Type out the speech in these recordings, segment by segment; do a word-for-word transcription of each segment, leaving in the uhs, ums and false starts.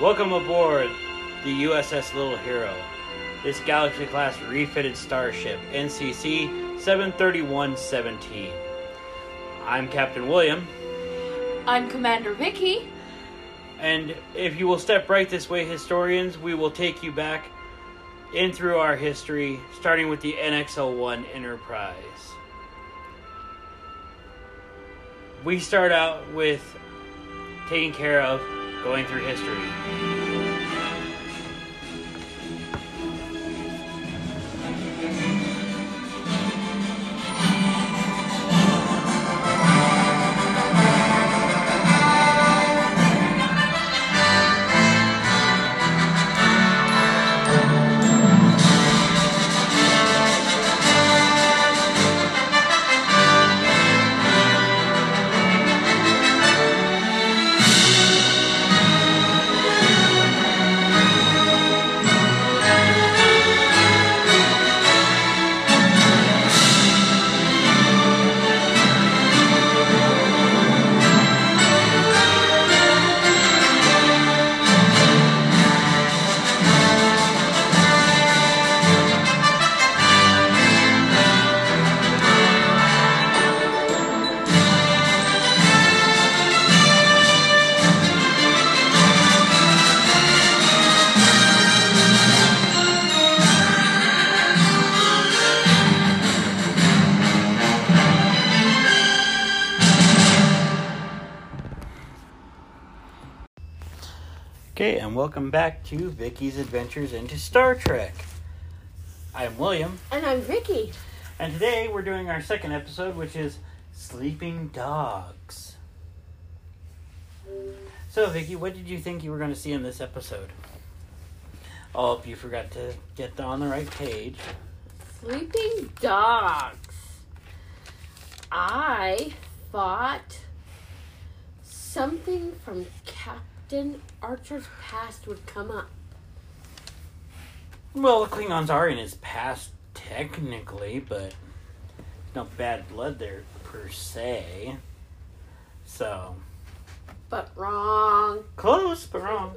Welcome aboard the U S S Little Hero, this Galaxy-class refitted starship, N C C seven three one one seven. I'm Captain William. I'm Commander Vicky. And if you will step right this way, historians, we will take you back in through our history, starting with the N X L one Enterprise. We start out with taking care of going through history. Okay, and welcome back to Vicky's Adventures into Star Trek. I'm William. And I'm Vicky. And today we're doing our second episode, which is Sleeping Dogs. So, Vicky, what did you think you were going to see in this episode? Oh, if you forgot to get on the right page. Sleeping Dogs. I thought something from Captain Archer's past would come up. Well, the Klingons are in his past, technically, but no bad blood there, per se. So. But wrong. Close, but wrong.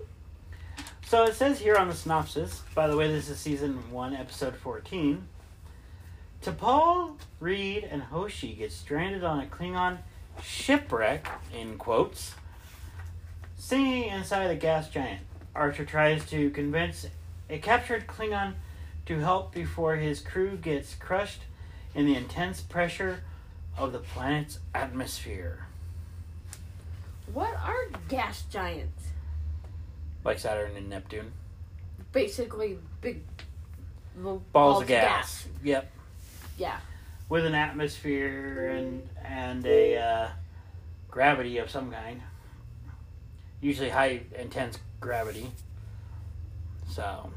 So it says here on the synopsis, by the way, this is season one, episode fourteen. T'Pol, Reed, and Ho Chi get stranded on a Klingon shipwreck, in quotes, singing inside a gas giant. Archer tries to convince a captured Klingon to help before his crew gets crushed in the intense pressure of the planet's atmosphere. What are gas giants? Like Saturn and Neptune. Basically, big balls, balls of gas. gas. Yep. Yeah. With an atmosphere and and a uh, gravity of some kind. Usually high, intense gravity. So,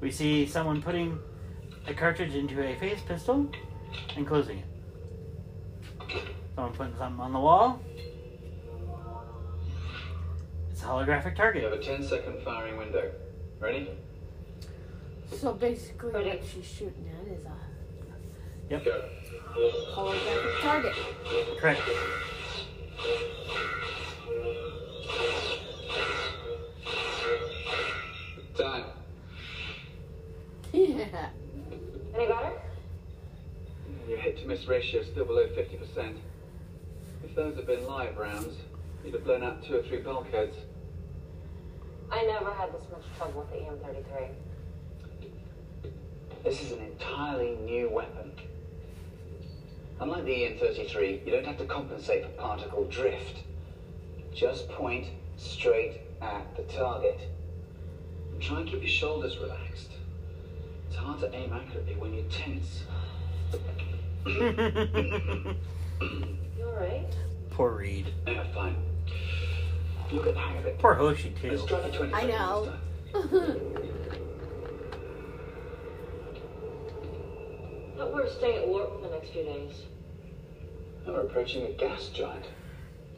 we see someone putting a cartridge into a phase pistol and closing it. Someone putting something on the wall. It's a holographic target. You have a ten second firing window. Ready? So basically Ready. What she's shooting at is a... Yep. Go. Holographic target. Correct. Time. Yeah. Any better? Your hit-to-miss ratio is still below fifty percent. If those had been live rounds, you'd have blown out two or three bulkheads. I never had this much trouble with the E M thirty-three. This is an entirely new weapon. Unlike the E M thirty-three, you don't have to compensate for particle drift. Just point straight at the target. And try and keep your shoulders relaxed. It's hard to aim accurately when you're tense. You alright? Poor Reed. Yeah, fine. You'll get the hang of it. Poor Ho Chi, too. Let's try for twenty seconds. I know. But we're staying at warp for the next few days. And we're approaching a gas giant.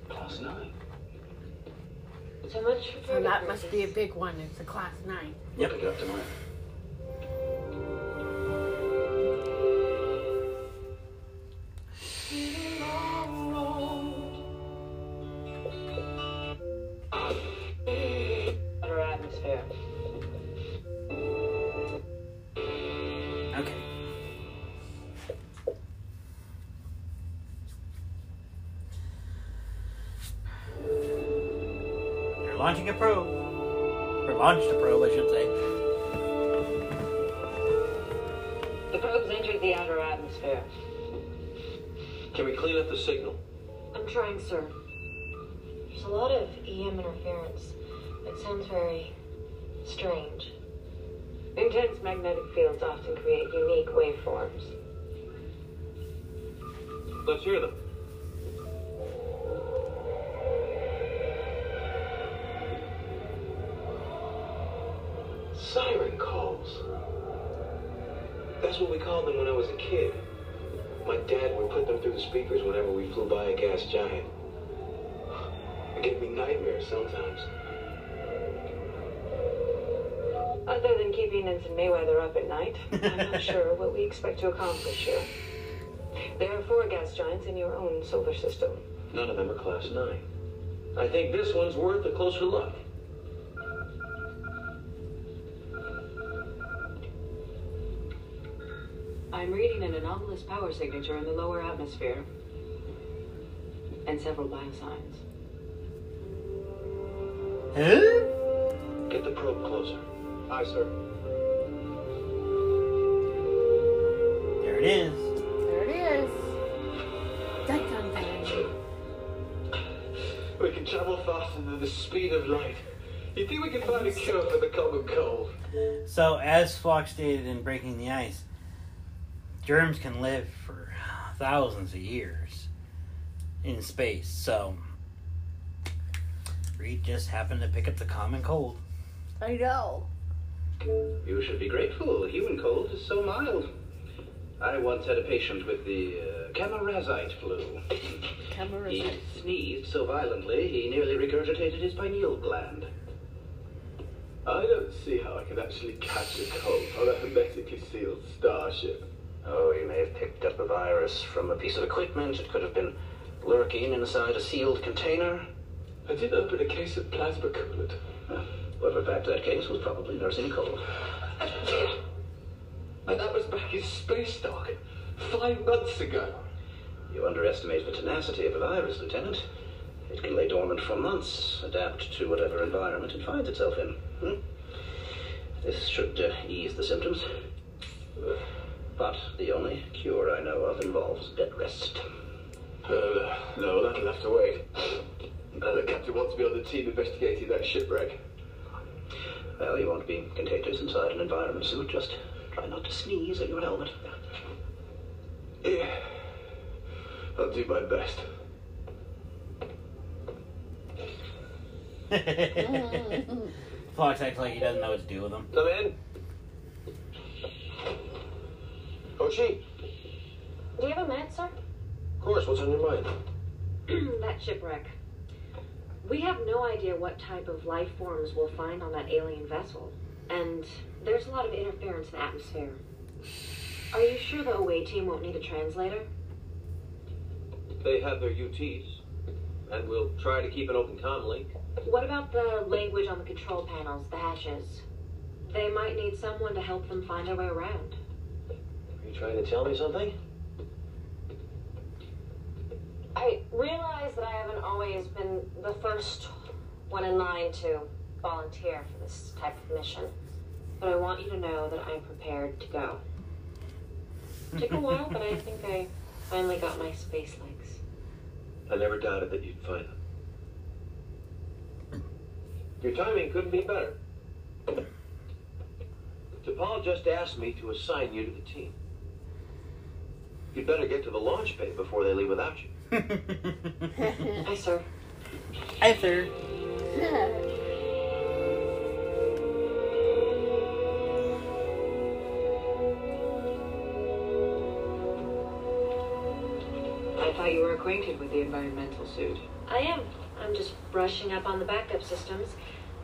Class nine. So much for and that must be a big one. It's a class nine. Yep. Pick it up tomorrow. launching a probe. Or launched a probe, I should say. The probe's entered the outer atmosphere. Can we clean up the signal? I'm trying, sir. There's a lot of E M interference. It sounds very strange. Intense magnetic fields often create unique waveforms. Let's hear them. Siren calls. That's what we called them when I was a kid. My dad would put them through the speakers whenever we flew by a gas giant. It gave me nightmares sometimes. Other than keeping Nathan Mayweather up at night, I'm not sure what we expect to accomplish here. There are four gas giants in your own solar system. None of them are class nine. I think this one's worth a closer look. I'm reading an anomalous power signature in the lower atmosphere and several biosigns. Huh? Get the probe closer. Aye, sir. There it is. We can travel faster than the speed of light. You think we can find a cure for the common cold? So, as Phlox stated in Breaking the Ice, germs can live for thousands of years in space. So, Reed just happened to pick up the common cold. I know. You should be grateful. The human cold is so mild. I once had a patient with the uh, camarazite flu. Camarazite. He sneezed so violently he nearly regurgitated his pineal gland. I don't see how I can actually catch a cold on a hermetically sealed starship. Oh, you may have picked up a virus from a piece of equipment. It could have been lurking inside a sealed container. I did open a case of plasma coolant. Uh, whoever packed that case was probably nursing a cold. And that was back in space, Doc. Five months ago. You underestimate the tenacity of a virus, Lieutenant. It can lay dormant for months, adapt to whatever environment it finds itself in. Hmm? This should uh, ease the symptoms. But the only cure I know of involves bed rest. Uh, no, that'll have to wait. Uh, the captain wants me on the team investigating that shipwreck. Well, you won't be contagious inside an environment suit, just... try not to sneeze at your helmet. Yeah, I'll do my best. Phlox acts like he doesn't know what to do with him. Come in. Ho Chi. Do you have a minute, sir? Of course, what's on your mind? That shipwreck. We have no idea what type of life forms we'll find on that alien vessel. And there's a lot of interference in the atmosphere. Are you sure the O A team won't need a translator? They have their U Ts, and we'll try to keep an open comm link. What about the language on the control panels, the hatches? They might need someone to help them find their way around. Are you trying to tell me something? I realize that I haven't always been the first one in line to volunteer for this type of mission. But I want you to know that I'm prepared to go. It took a while, but I think I finally got my space legs. I never doubted that you'd find them. Your timing couldn't be better. DePaul just asked me to assign you to the team. You'd better get to the launch bay before they leave without you. Aye, sir. Aye, sir. You were acquainted with the environmental suit. I am. I'm just brushing up on the backup systems.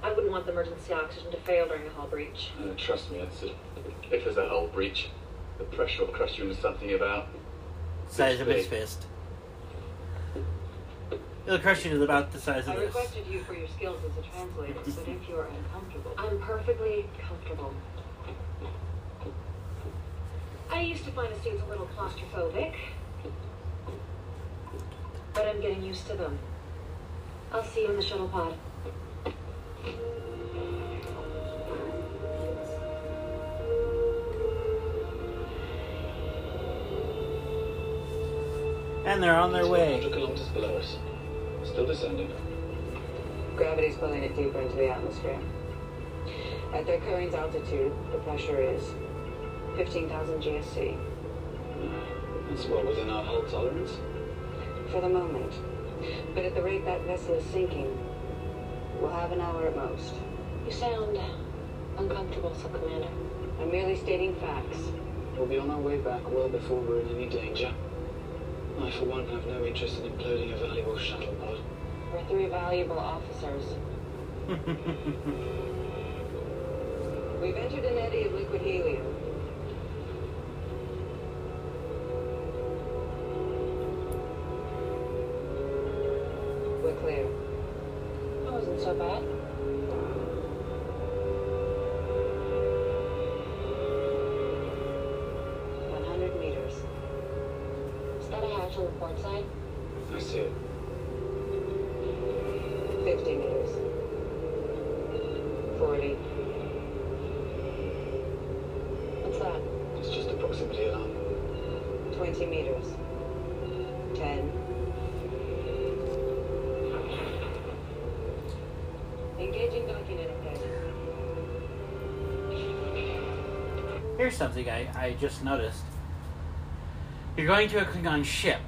I wouldn't want the emergency oxygen to fail during a hull breach. Uh, trust me, it's a, if there's a hull breach, the pressure will crush you into something about... size of his fist. It'll crush you to about the size of this. I requested you for your skills as a translator, but if you are uncomfortable... I'm perfectly comfortable. I used to find the suits a little claustrophobic. But I'm getting used to them. I'll see you in the shuttle pod. And they're on their way. two hundred kilometers below us. Still descending. Gravity's pulling it deeper into the atmosphere. At their Kering's altitude, the pressure is fifteen thousand G S C. That's well within our hull tolerance? For the moment. But at the rate that vessel is sinking, we'll have an hour at most. You sound uncomfortable, Subcommander. I'm merely stating facts. We'll be on our way back well before we're in any danger. I, for one, have no interest in imploding a valuable shuttle pod. We're three valuable officers. We've entered an eddy of liquid helium. We're clear. That wasn't so bad. one hundred meters. Is that a hatch on the port side? I see it. fifty meters. forty. What's that? It's just a proximity alarm. twenty meters. ten. Engaging docking enterprise. Here's something I, I just noticed. You're going to a Klingon ship,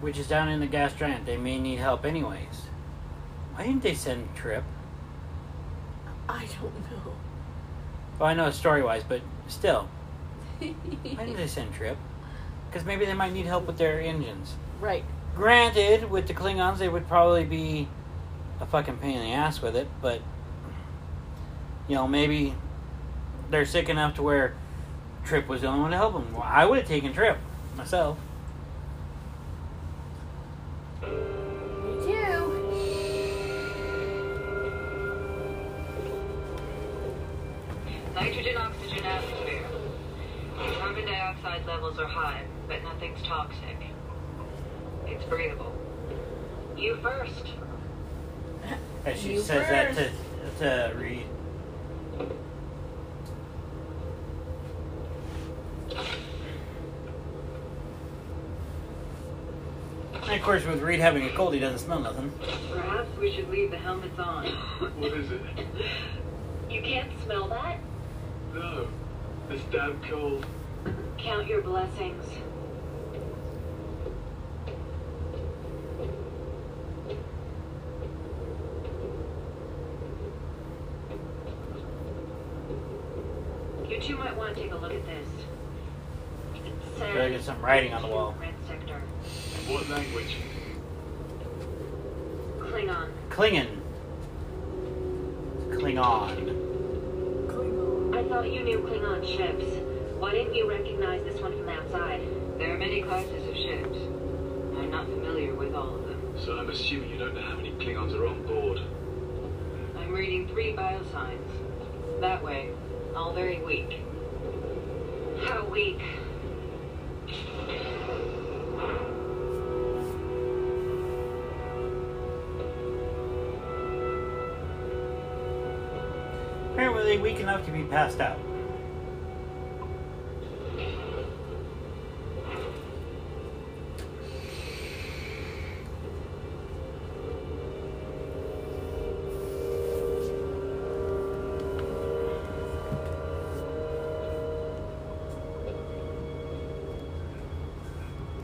which is down in the gas giant. They may need help anyways. Why didn't they send Trip? I don't know. Well, I know story-wise, but still. Why didn't they send Trip? Because maybe they might need help with their engines. Right. Granted, with the Klingons, they would probably be a fucking pain in the ass with it, but, you know, maybe they're sick enough to where Trip was the only one to help them. Well, I would have taken Trip myself. Nitrogen-oxygen atmosphere. Carbon dioxide levels are high, but nothing's toxic. It's breathable. You first. As she you says first. that to, to Reed. And of course, with Reed having a cold, he doesn't smell nothing. Perhaps we should leave the helmets on. What is it? You can't smell that? No, it's damn cold. Count your blessings. You two might want to take a look at this. It's sad. Better get some writing on the wall. Red sector. What language? Klingon. Klingon. Klingon. I thought you knew Klingon ships. Why didn't you recognize this one from outside? There are many classes of ships. I'm not familiar with all of them. So I'm assuming you don't know how many Klingons are on board. I'm reading three biosigns. That way, all very weak. How weak? Apparently weak enough to be passed out.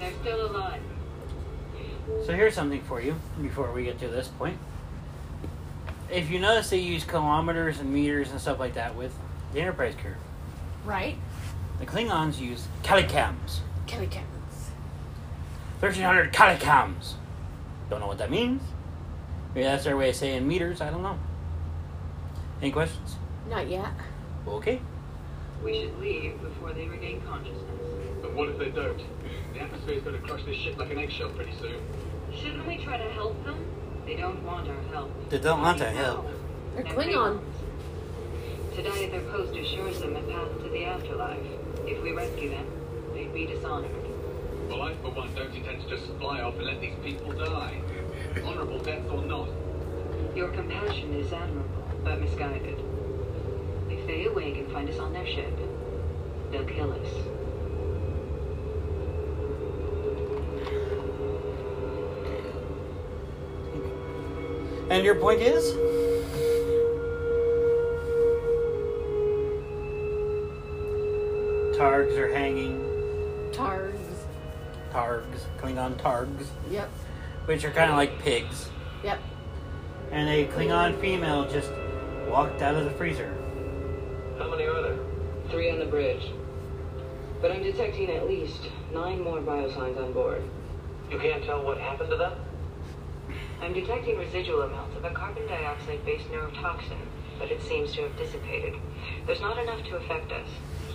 They're still alive. So here's something for you before we get to this point. If you notice, they use kilometers and meters and stuff like that with the Enterprise curve. Right. The Klingons use calicams. Calicams. thirteen hundred calicams. Don't know what that means. Maybe that's their way of saying meters. I don't know. Any questions? Not yet. Okay. We should leave before they regain consciousness. But what if they don't? The atmosphere's going to crush this ship like an eggshell pretty soon. Shouldn't we try to help them? They don't want our help. They don't want our help. They're Klingon. Today their post assures them a path to the afterlife. If we rescue them, they'd be dishonored. Well, I, for one, don't intend to just fly off and let these people die. Honorable death or not. Your compassion is admirable, but misguided. If they awake and find us on their ship, they'll kill us. And your point is? Targs are hanging. Targs. Targs. Klingon Targs. Yep. Which are kind of like pigs. Yep. And a Klingon female just walked out of the freezer. How many are there? Three on the bridge. But I'm detecting at least nine more biosigns on board. You can't tell what happened to them? I'm detecting residual amounts of a carbon dioxide-based neurotoxin, but it seems to have dissipated. There's not enough to affect us.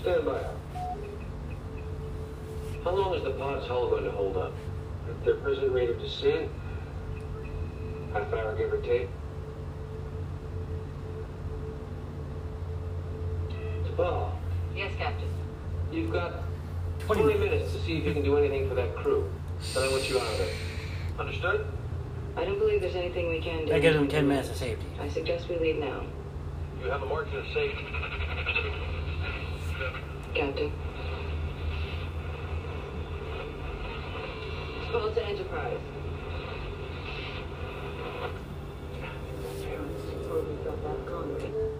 Stand by. How long is the pod's hull going to hold up? At their present rate of descent, half hour give or take. T'Pau. Yes, Captain. You've got twenty minutes to see if you can do anything for that crew. Then I want you out of there. Understood? I don't believe there's anything we can do. That gives them ten minutes of safety. I suggest we leave now. You have a margin of safety. Captain. Call to Enterprise.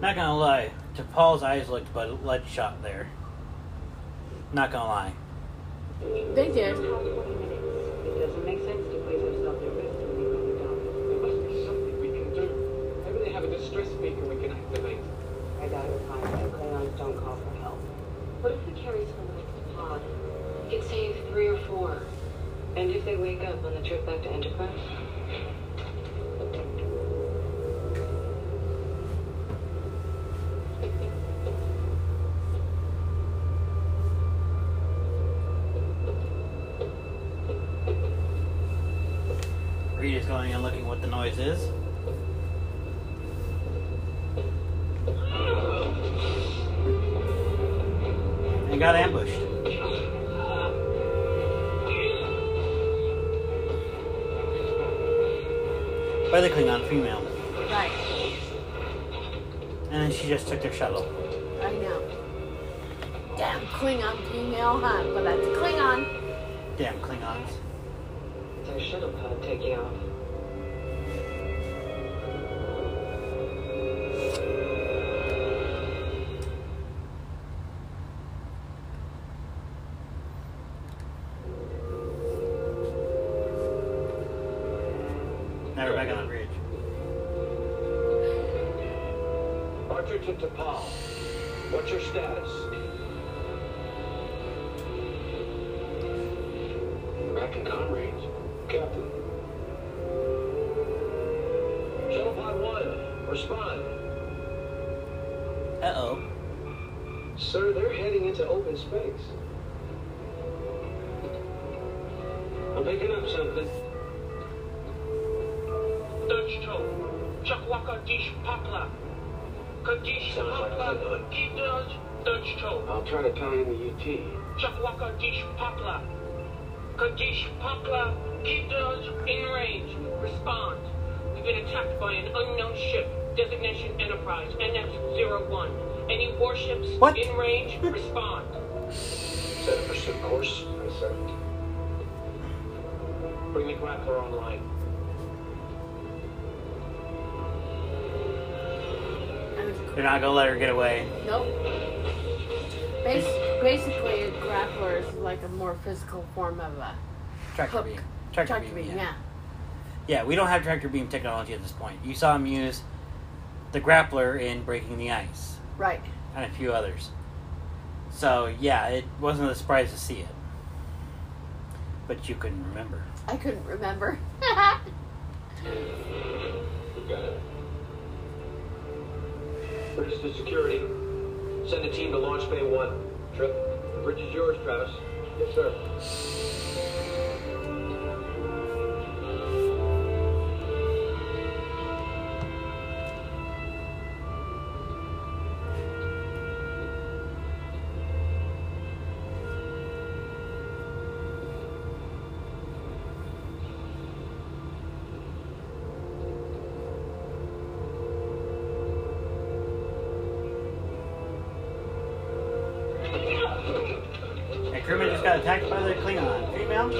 Not gonna lie, to Paul's eyes looked bloodshot there. Not gonna lie. They did. It doesn't make sense to place ourselves at risk when we go down. There must be something we can do. Maybe they have a distress beacon we can activate. I doubt you'll find that Klingons don't call for help. What if we carry someone into the pod? We could save three or four. And if they wake up on the trip back to Enterprise? Rita's going and looking what the noise is. And got ambushed. By the Klingon female. Right. And then she just took their shuttle. I know. Damn Klingon female, huh? But that's Klingon. Damn Klingons. Their shuttle pod taking off. Now we're back on the bridge. Archer to T'Pau. What's your status? Back in con range. Captain. Shuttle pod one, respond. Uh-oh. Sir, they're heading into open space. I'm picking up something. Dutch toe. Chakwaka dish popla. Kadish popla. Kidaj Dutch toe. I'll try to tie in the U T. Chakwaka dish popla. Kadish popla. Kidaj in range. Respond. We've been attacked by an unknown ship. Designation Enterprise. N X zero one. Any warships what? In range? Respond. Set a pursuit course. Set. Bring the grappler online. They're not gonna let her get away. Nope. Bas- basically, a grappler is like a more physical form of a tractor hook. beam. Tractor, tractor beam, beam yeah. yeah. Yeah, we don't have tractor beam technology at this point. You saw him use the grappler in Breaking the Ice. Right. And a few others. So, yeah, it wasn't a surprise to see it. But you couldn't remember. I couldn't remember. We got it. Bridge to security. Send a team to launch bay one. Trip. The bridge is yours, Travis. Yes, sir. Attacked by the Klingon female.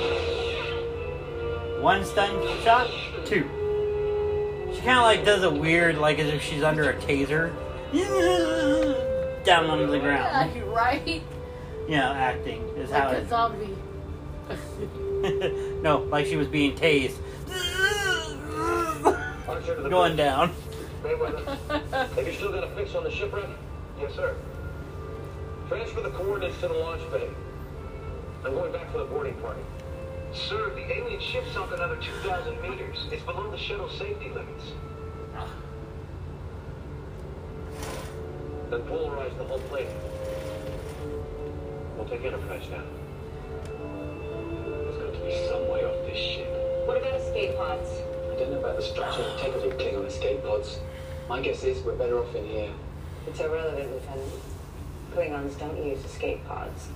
One stun shot, two. She She kind of like does a weird, like as if she's under a taser. Down onto the ground. Yeah, right? You know, acting is like how a it. Zombie. No, like she was being tased. Going down. Have you still got a fix on the shipwreck? Yes, sir. Transfer the coordinates to the launch bay. I'm going back for the boarding party. Sir, the alien ship sunk another two thousand meters. It's below the shuttle safety limits. Then polarize the whole plane. We'll take Enterprise now. There's got to be some way off this ship. What about escape pods? I don't know about the structure and tech of your Klingon escape pods. My guess is we're better off in here. It's irrelevant, Lieutenant. Klingons don't use escape pods.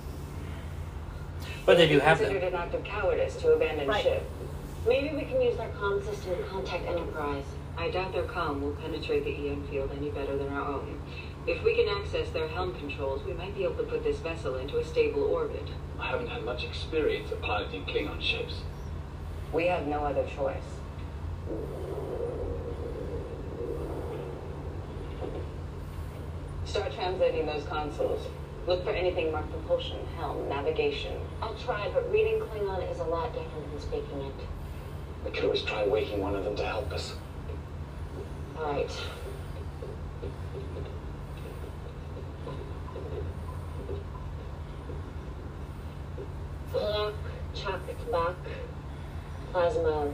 But they do have them. It's considered an act of cowardice to abandon right. ship. Maybe we can use their comm system to contact Enterprise. I doubt their comm will penetrate the E M field any better than our own. If we can access their helm controls, we might be able to put this vessel into a stable orbit. I haven't had much experience of piloting Klingon ships. We have no other choice. Start translating those consoles. Look for anything marked propulsion, helm, navigation. I'll try, but reading Klingon is a lot different than speaking it. We could always try waking one of them to help us. All right. Phlox, Chakbak, plasma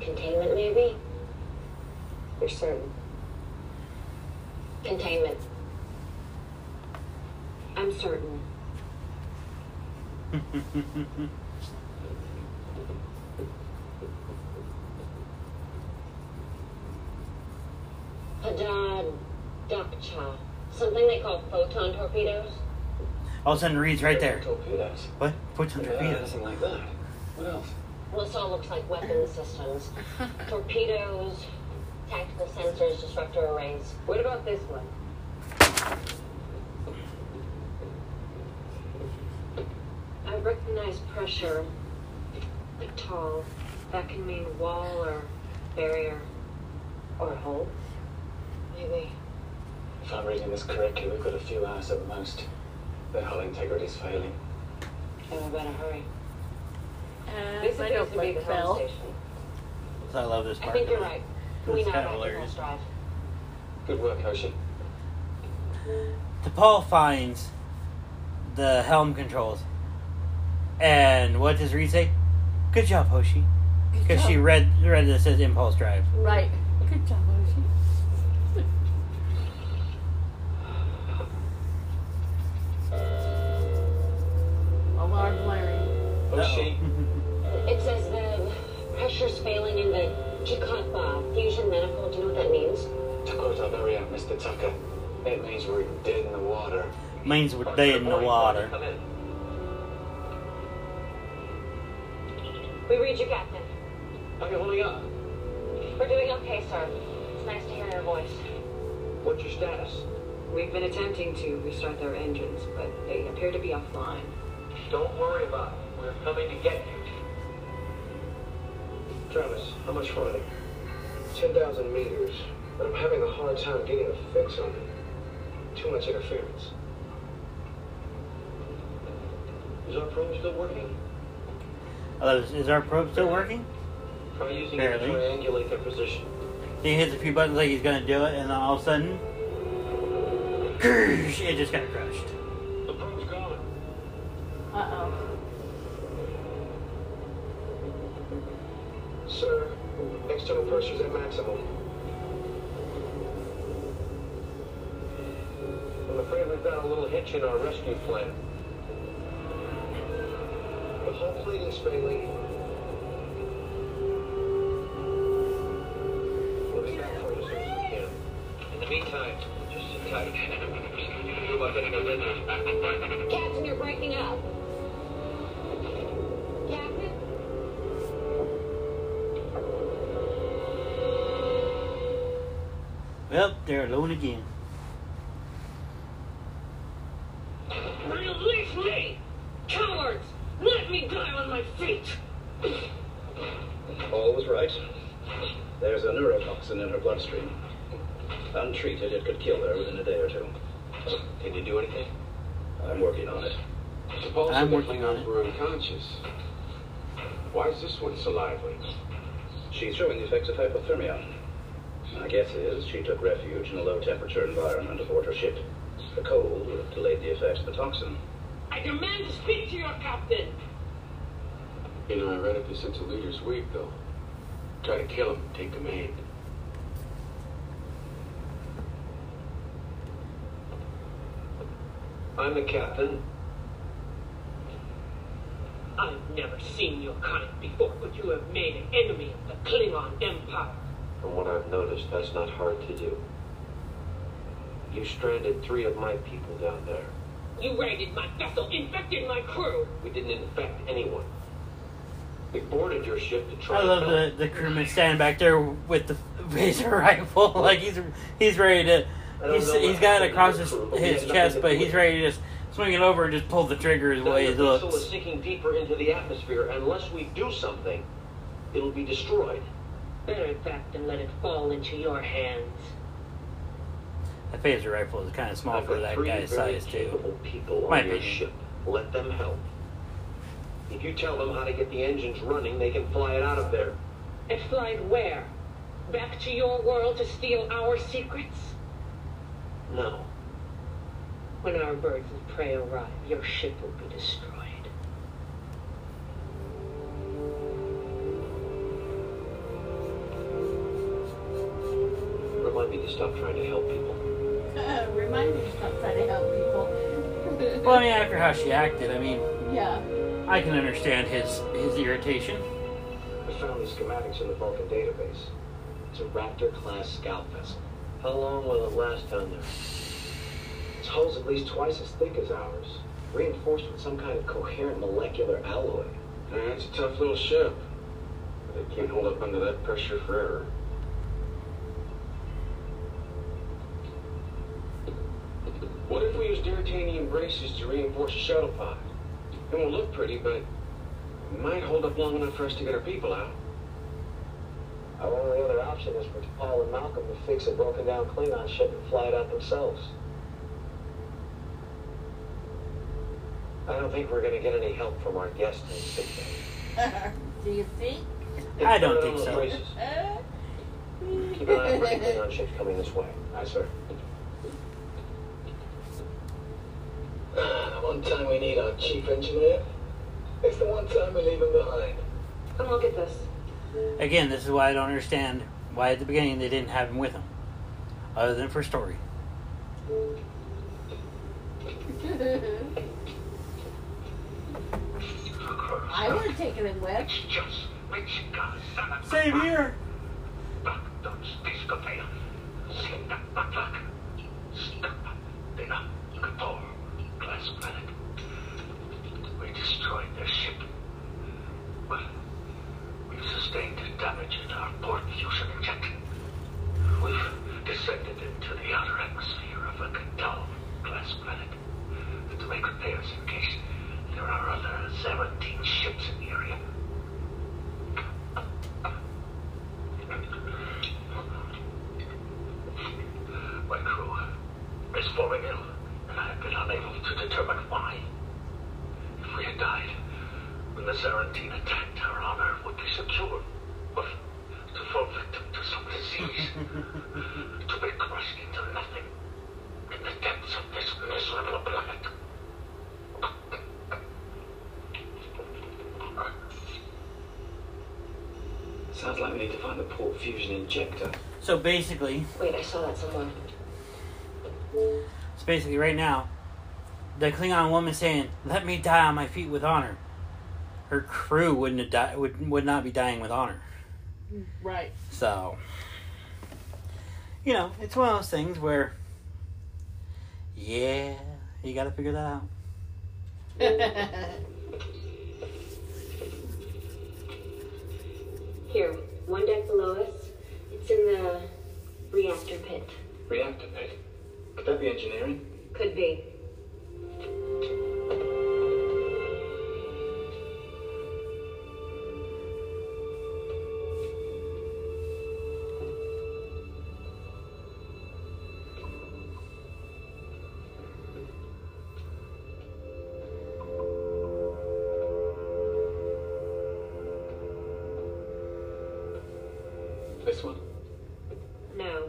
containment, maybe? You're certain. Containment. I'm certain. Padad Dakcha. Something they call photon torpedoes. All of a sudden reads right there. Torpedoes. What? Photon yeah, torpedoes. Nothing like that. What else? Well, this all looks like weapon systems. Torpedoes, tactical sensors, disruptor arrays. What about this one? I recognize pressure, like tall. That can mean wall or barrier or hole. Maybe. If I'm reading this correctly, we've got a few hours at most. The hull integrity's failing. And we better hurry. Uh, this appears to be the home station. I love this part. I think you're right. We know that we'll strive. Good work, Ocean. T'Pol finds the helm controls. And what does Reed say? Good job, Ho Chi. Because she read read this as impulse drive. Right. Good job, Ho Chi. Alarm blaring. Ho Chi. It says the pressure's failing in the Chikatba fusion manifold. Do you know what that means? To quote our very own Mister Tucker, it means we're dead in the water. Means we're dead in the water. We read you, Captain. How are you holding up? We're doing okay, sir. It's nice to hear your voice. What's your status? We've been attempting to restart their engines, but they appear to be offline. Don't worry about it. We're coming to get you. Travis, how much farther? ten thousand meters, but I'm having a hard time getting a fix on it. Too much interference. Is our probe still working? Uh, is our probe still working? Try using it to triangulate their position. He hits a few buttons like he's going to do it, and then all of a sudden, it just got crushed. The probe's gone. Uh-oh. Sir, external pressure's at maximum. I'm afraid we've got a little hitch in our rescue plan. The whole plating's failing. We'll be back for you as soon as we can. In the meantime, just sit tight. Captain, you're breaking up. Captain? Well, they're alone again. Release me! Cowards! Let me die on my feet! All was right. There's a neurotoxin in her bloodstream. Untreated, it could kill her within a day or two. Can you do anything? I'm working on it. Suppose I'm working on it. We're unconscious. Why is this one so lively? She's showing the effects of hypothermia. My guess is she took refuge in a low-temperature environment aboard her ship. The cold would have delayed the effects of the toxin. I demand to speak to your captain. You know, I read up this interleader's week, though. Try to kill him, take command. I'm the captain. I've never seen your kind before, but you have made an enemy of the Klingon Empire. From what I've noticed, that's not hard to do. You stranded three of my people down there. You raided my vessel, infected my crew. We didn't infect anyone. We boarded your ship to try. I love the, the crewman standing back there with the razor rifle, like he's he's ready to. He's he's got it across his, his chest, but he's ready to just swing it over and just pull the trigger is the way it looks. The vessel is sinking deeper into the atmosphere. Unless we do something, it'll be destroyed. Better in fact than let it fall into your hands. That phaser rifle is kind of small for that guy's size too. People on your ship. Let them help. If you tell them how to get the engines running, they can fly it out of there. And fly it where? Back to your world to steal our secrets? No. When our birds of prey arrive, your ship will be destroyed. Remind me to stop trying to help people. Uh, remind me to stop trying to help people. Well, I mean, after how she acted, I mean... Yeah. I can understand his, his irritation. I found the schematics in the Vulcan database. It's a Raptor-class scout vessel. How long will it last down there? Its hull's at least twice as thick as ours. Reinforced with some kind of coherent molecular alloy. Yeah, it's a tough little ship. But it can't hold up under that pressure forever. What if we used Irritanium braces to reinforce the shuttle pod? It won't look pretty, but it might hold up long enough for us to get our people out. Our only other option is for T'Pol and Malcolm to fix a broken down Klingon ship and fly it out themselves. I don't think we're going to get any help from our guests. Do you think? It's I don't think so. Keep an eye on the Klingon ships coming this way. Aye, sir. Ah, one time we need our chief engineer. It's the one time we leave him behind. Come look at this. Again, this is why I don't understand why at the beginning they didn't have him with them, other than for story. I would have taken him with. Same here. Planet. We destroyed their ship. Well, we've sustained damage in our port fusion injection. We've descended into the outer atmosphere of a Cadell class planet to make repairs in case there are other Xerentine ships in the area. My crew is falling ill. I've been unable to determine why. If we had died, when the Xerentine attacked, our honor would be secure. But to fall victim to some disease, to be crushed into nothing in the depths of this miserable planet. Sounds like we need to find the port fusion injector. So basically... Wait, I saw that somewhere. So basically, right now, the Klingon woman saying, "Let me die on my feet with honor." Her crew wouldn't have died, would would not be dying with honor. Right. So, you know, it's one of those things where, yeah, you got to figure that out. Here, one deck below us. It's in the reactor pit. Reactor pit. Could that be engineering? Could be. This one? No.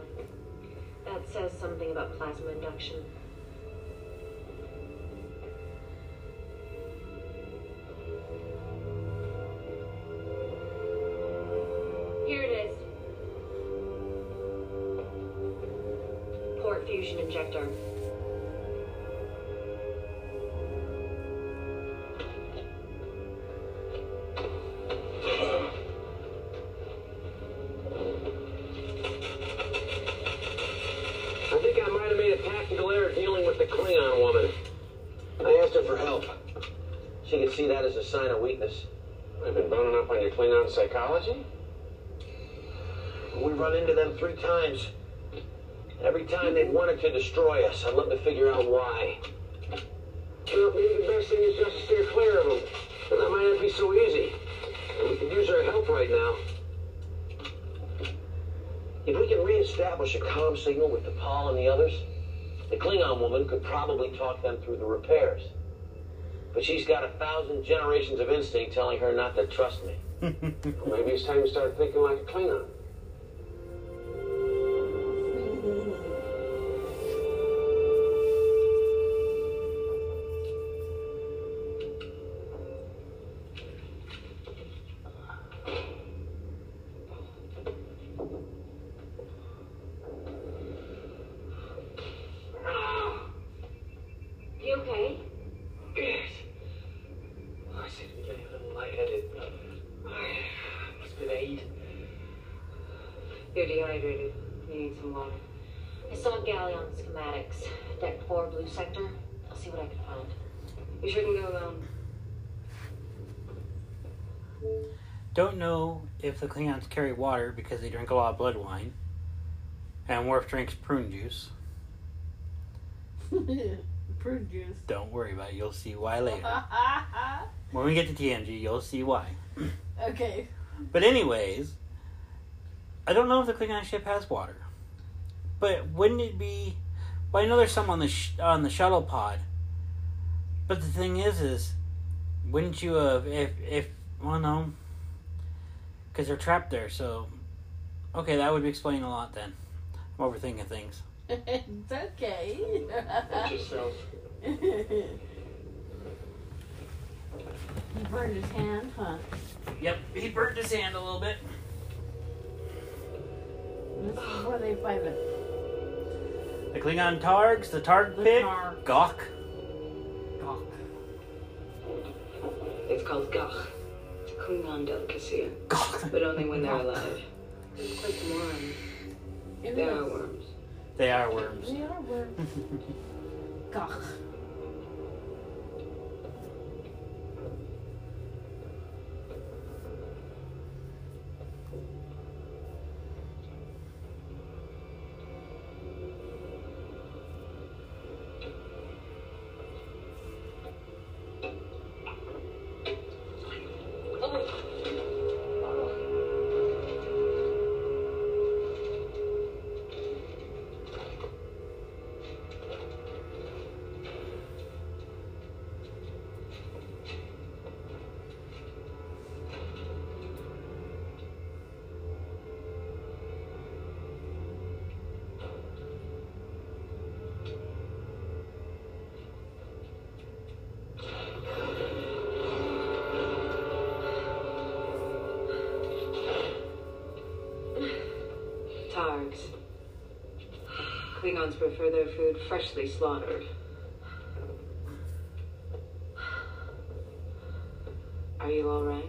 That says something about plasma induction. Here it is. Port fusion injector. Sign of weakness. I've been boning up on your Klingon psychology? We run into them three times. Every time they wanted to destroy us. I'd love to figure out why. Well, maybe the best thing is just to steer clear of them. But that might not be so easy. And we could use their help right now. If we can re-establish a comm signal with DePaul and the others, the Klingon woman could probably talk them through the repairs. But she's got a thousand generations of instinct telling her not to trust me. Well, maybe it's time to start thinking like a Klingon. Don't know if the Klingons carry water because they drink a lot of blood wine. And Worf drinks prune juice. Prune juice. Don't worry about it. You'll see why later. When we get to T N G, you'll see why. Okay. But anyways, I don't know if the Klingon ship has water. But wouldn't it be... Well, I know there's some on the, sh- on the shuttle pod. But the thing is, is... Wouldn't you have... If... if well, no... Because they're trapped there, so... Okay, that would explain a lot then. I'm overthinking things. It's okay. Watch yourself. He burned his hand, huh? Yep, he burned his hand a little bit. This is where they find it. The Klingon Targs, the Targ Pit, Gawk. Gawk. It's called Gawk. Klingon delicacy, but only when they're alive. Like worms. They are worms. They are worms. They are worms. Gah. Klingons prefer their food freshly slaughtered. Are you alright?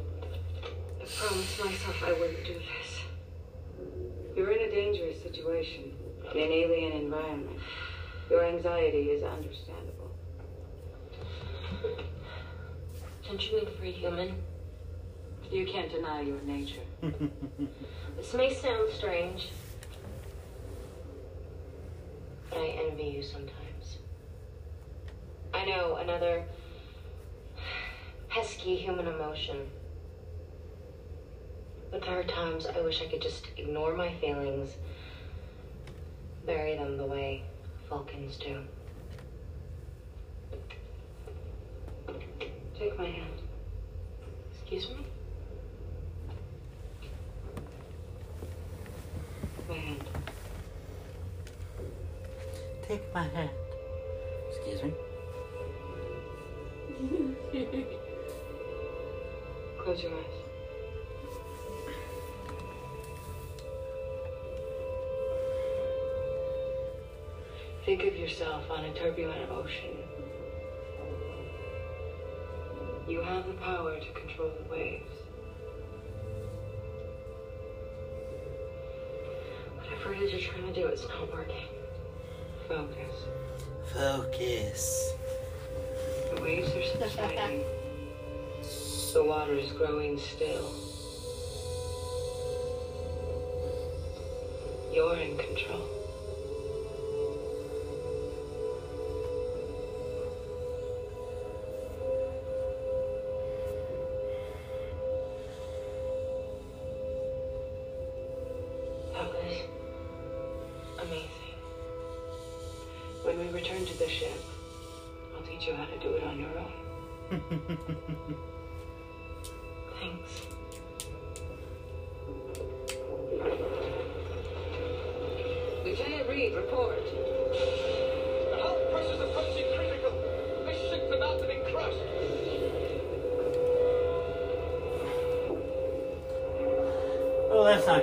I promised myself I wouldn't do this. You're in a dangerous situation, in an alien environment. Your anxiety is understandable. Tension-free human. You can't deny your nature. This may sound strange. I envy you sometimes. I know another pesky human emotion. But there are times I wish I could just ignore my feelings, bury them the way Vulcans do. Take my hand. Excuse me? Take my hand. Excuse me? Close your eyes. Think of yourself on a turbulent ocean. You have the power to control the waves. Whatever it is you're trying to do, it's not working. Focus. Focus. The waves are subsiding. The water is growing still. You're in control.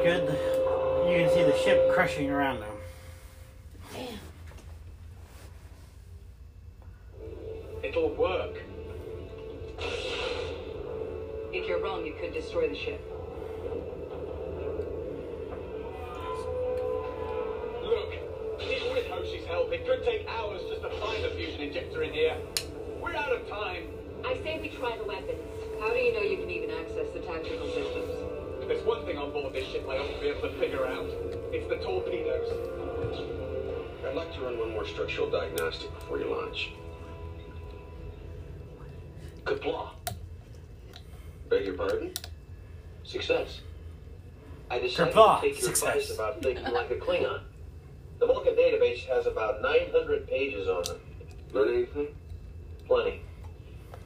Good. You can see the ship crushing around them. Damn. It'll work. If you're wrong, you could destroy the ship. Look, even with Hoshi's help, it could take hours just to find a fusion injector in here. We're out of time. I say we try the weapons. How do you know you can even access the tactical systems? There's one thing on board this ship I ought to be able to figure out. It's the torpedoes. I'd like to run one more structural diagnostic before you launch. Kapla. Beg your pardon? Success. I decided Kapla. to take your Success. advice about thinking like a Klingon. The Vulcan database has about nine hundred pages on them. Learn anything? Plenty.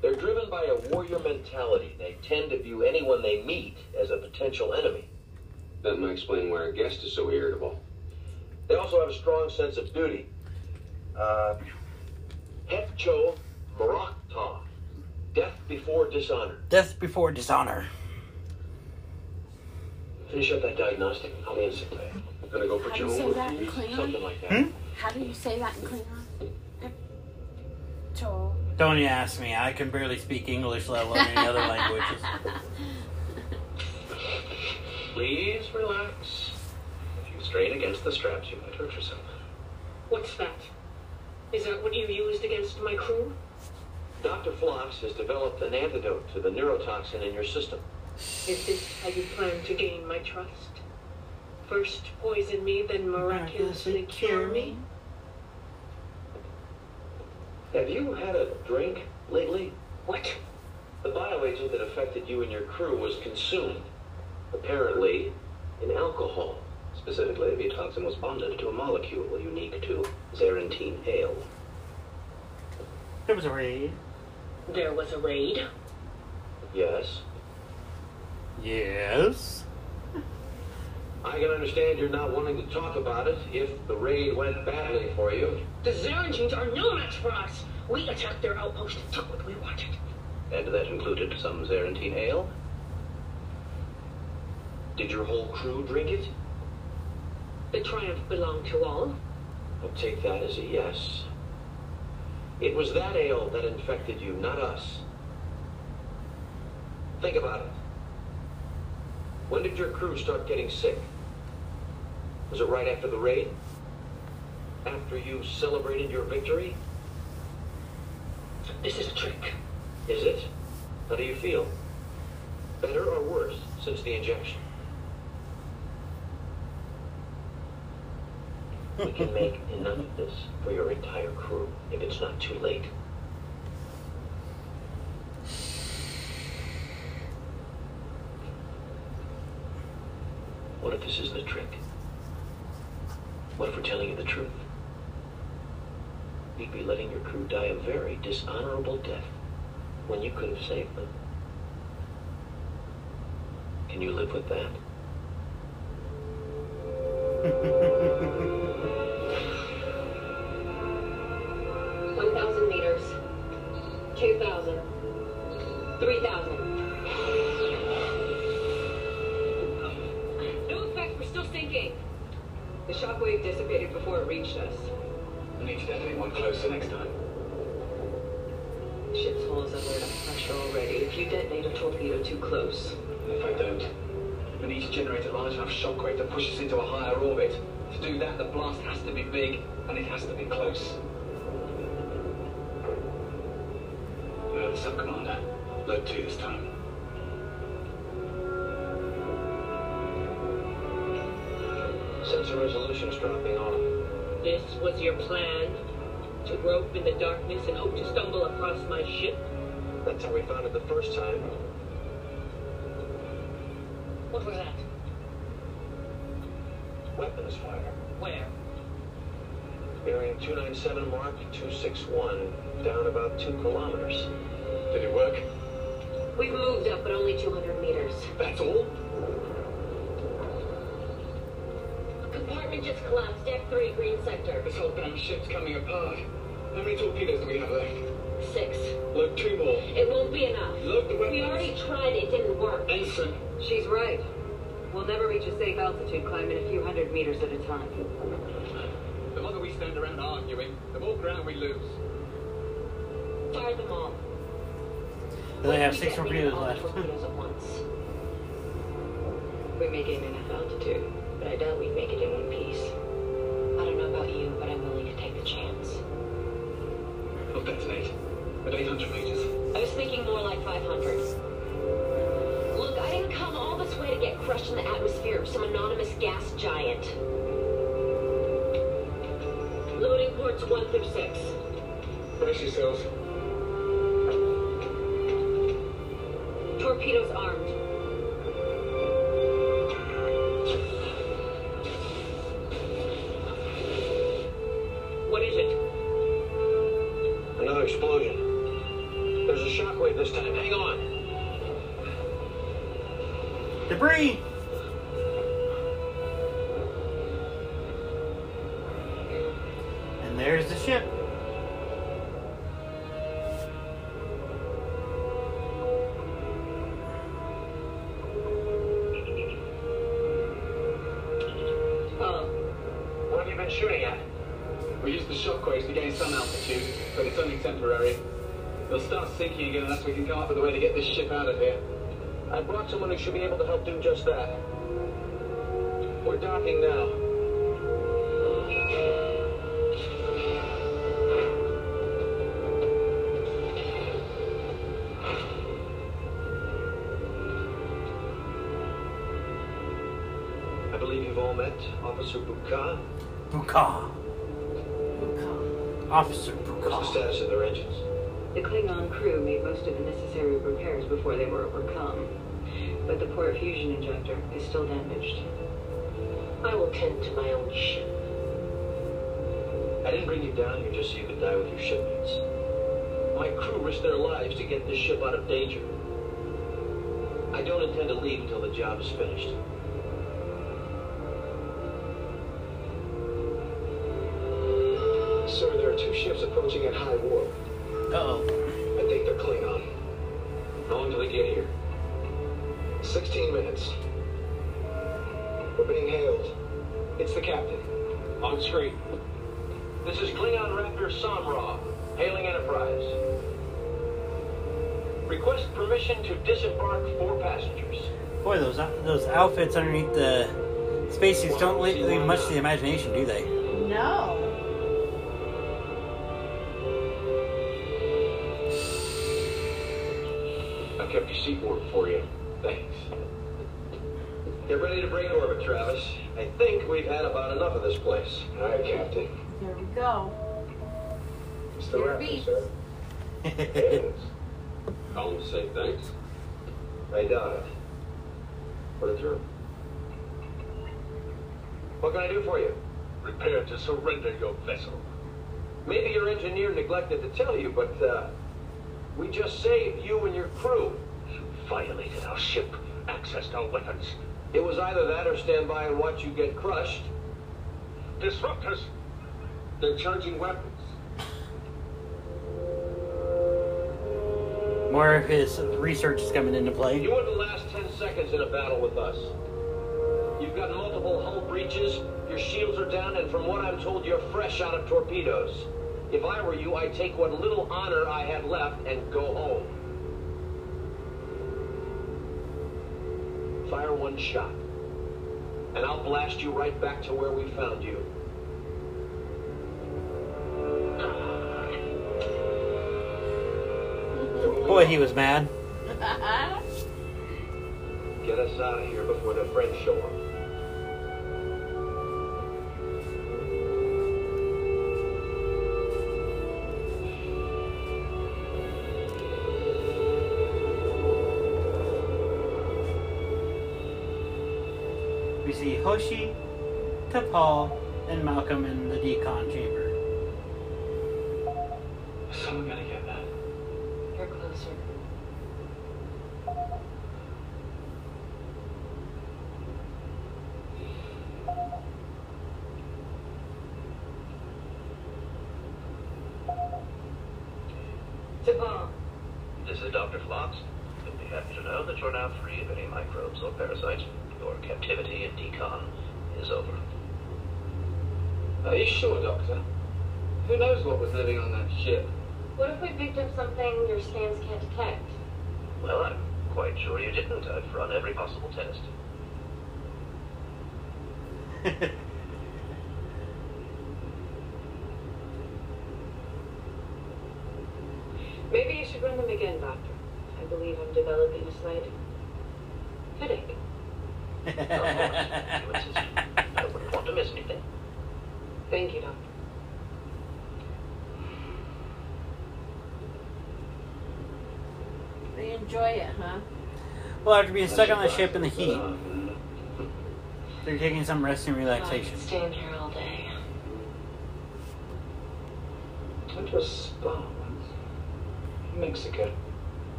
They're driven by a warrior mentality. They tend to view anyone they meet as a potential enemy. That might explain why our guest is so irritable. They also have a strong sense of duty. Uh, Hepcho Marakta. Death before dishonor. Death before dishonor. Finish up that diagnostic. I'll be in someday. I'm gonna go for How do you say that in Klingon? Something like that. Hmm? How do you say that in Klingon? Hepcho. Don't you ask me. I can barely speak English, let alone any other languages. Please relax. If you strain against the straps, you might hurt yourself. What's that? Is that what you used against my crew? Doctor Phlox has developed an antidote to the neurotoxin in your system. Is this how you plan to gain my trust? First poison me, then miraculously cure me? Have you had a drink lately? What? The bioagent that affected you and your crew was consumed, apparently, in alcohol. Specifically, the toxin was bonded to a molecule unique to Xerentine ale. There was a raid. There was a raid? Yes. Yes? I can understand you're not wanting to talk about it if the raid went badly for you. The Xerentines are no match for us. We attacked their outpost and took what we wanted. And that included some Xerentine ale? Did your whole crew drink it? The triumph belonged to all. I'll take that as a yes. It was that ale that infected you, not us. Think about it. When did your crew start getting sick? Was it right after the raid? After you celebrated your victory? This is a trick. Is it? How do you feel? Better or worse since the injection? We can make enough of this for your entire crew if it's not too late. What if this isn't a trick? What if we're telling you the truth? You'd be letting your crew die a very dishonorable death when you could have saved them. Can you live with that? The shockwave dissipated before it reached us. I need to detonate one closer next time. Ship's holes are low enough pressure already. If you detonate a torpedo too close. And if I don't, I need to generate a large enough shockwave to push us into a higher orbit. To do that, the blast has to be big, and it has to be close. Load Subcommander. Load two this time. Sensor resolution's dropping off. This was your plan? To grope in the darkness and hope to stumble across my ship? That's how we found it the first time. What was that? Weapons fire. Where? Bearing two nine seven mark two six one, down about two kilometers. Did it work? We've moved up, but only two hundred meters. That's all? Compartment just collapsed. Deck three, green sector. This whole damn ship's coming apart. How many torpedoes do we have left? Six. Load two more. It won't be enough. Load the weapons. We already tried it. Didn't work. Ensign. She's right. We'll never reach a safe altitude climbing a few hundred meters at a time. The longer we stand around arguing, the more ground we lose. Fire them all. They have six torpedoes left. At once. We're making enough altitude. But I doubt we'd make it in one piece. I don't know about you, but I'm willing to take the chance. I'll detonate. At eight hundred meters. I was thinking more like five hundred. Look, I didn't come all this way to get crushed in the atmosphere of some anonymous gas giant. Loading ports one through six. Brace yourselves. Torpedoes armed. Explosion. There's a shockwave this time. Hang on. Debris. And there's the ship. Oh. What have you been shooting at? We used the shockwaves to gain some altitude, but it's only temporary. They'll start sinking again unless we can come up with a way to get this ship out of here. I brought someone who should be able to help do just that. We're docking now. I believe you've all met Officer Bukan. Bukan. Officer, what's the status of their engines? The Klingon crew made most of the necessary repairs before they were overcome. But the port fusion injector is still damaged. I will tend to my own ship. I didn't bring you down here just so you could die with your shipmates. My crew risked their lives to get this ship out of danger. I don't intend to leave until the job is finished. Sir, there are two ships approaching at high warp. Uh-oh. I think they're Klingon. How long do they get here? sixteen minutes. We're being hailed. It's the captain. On screen. This is Klingon Raptor Samra, hailing Enterprise. Request permission to disembark four passengers. Boy, those those outfits underneath the spacesuits don't leave, leave much to the imagination, do they? No. Kept your seat warm for you. Thanks. Get ready to bring orbit, Travis. I think we've had about enough of this place. All right, Captain. Here we go. Mister Raptor, sir. Yes. Call him to say thanks. I doubt it. Put it through. What can I do for you? Prepare to surrender your vessel. Maybe your engineer neglected to tell you, but, uh... we just saved you and your crew. You violated our ship, accessed our weapons. It was either that or stand by and watch you get crushed. Disruptors! They're charging weapons. More of his research is coming into play. You were the last ten seconds in a battle with us. You've got multiple hull breaches, your shields are down, and from what I'm told, you're fresh out of torpedoes. If I were you, I'd take what little honor I had left and go home. Fire one shot, and I'll blast you right back to where we found you. Boy, he was mad. Get us out of here before the French show up. We see Ho Chi, T'Pol, and Malcolm in the decon chamber. Someone gotta get that. You're closer. This is Doctor Phlox. You'll be happy to know that you're now free of any microbes or parasites. Your captivity in decon is over. Are you sure, Doctor? Who knows what was living on that ship? What if we picked up something your scans can't detect? Well, I'm quite sure you didn't. I've run every possible test. Maybe you should run them again, Doctor. I believe I'm developing a slight headache. Of course, you insist. I wouldn't want to miss anything. Thank you, Doctor. They enjoy it, huh? Well, after being stuck on the ship in the heat, they're taking some rest and relaxation. I could stay in here all day. It was spa. Mexico.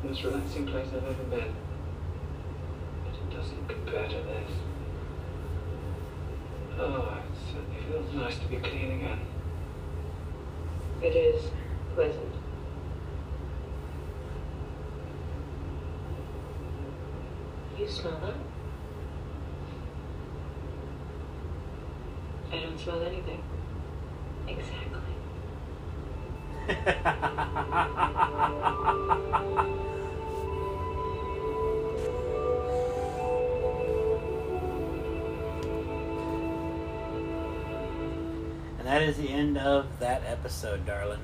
The most relaxing place I've ever been. But it doesn't compare to this. Oh, it certainly feels nice to be clean again. It is pleasant. You smell that? I don't smell anything. Exactly. And that is the end of that episode, darling.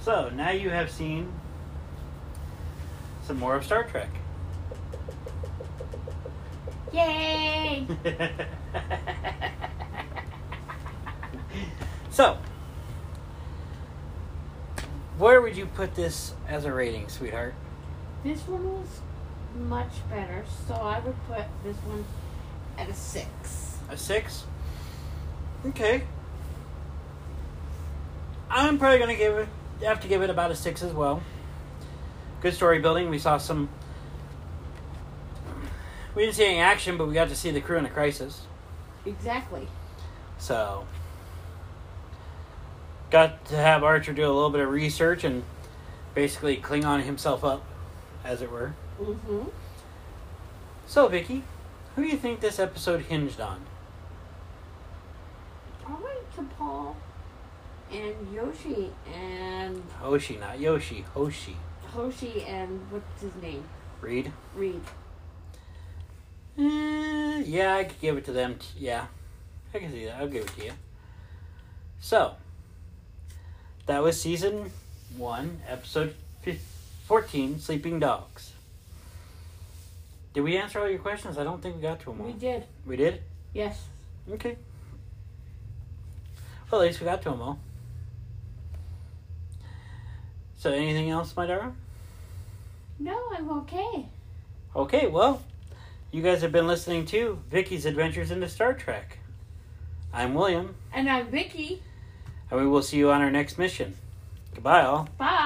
So, now you have seen some more of Star Trek. Yay! So, where would you put this as a rating, sweetheart? This one was much better, so I would put this one at a six. A six? Okay. I'm probably going to give it, have to give it about a six as well. Good story building. We saw some... We didn't see any action, but we got to see the crew in a crisis. Exactly. So... Got to have Archer do a little bit of research and basically Klingon himself up, as it were. Mm-hmm. So, Vicky, who do you think this episode hinged on? Probably T'Pol and Yoshi and... Hoshi, not Yoshi. Hoshi. Hoshi and what's his name? Reed. Reed. Uh, yeah, I could give it to them. T- yeah. I can see that. I'll give it to you. So... That was season one, episode fourteen, Sleeping Dogs. Did we answer all your questions? I don't think we got to them all. We did. We did? Yes. Okay. Well, at least we got to them all. So, anything else, my darling? No, I'm okay. Okay, well, you guys have been listening to Vicky's Adventures into Star Trek. I'm William. And I'm Vicky. And we will see you on our next mission. Goodbye, all. Bye.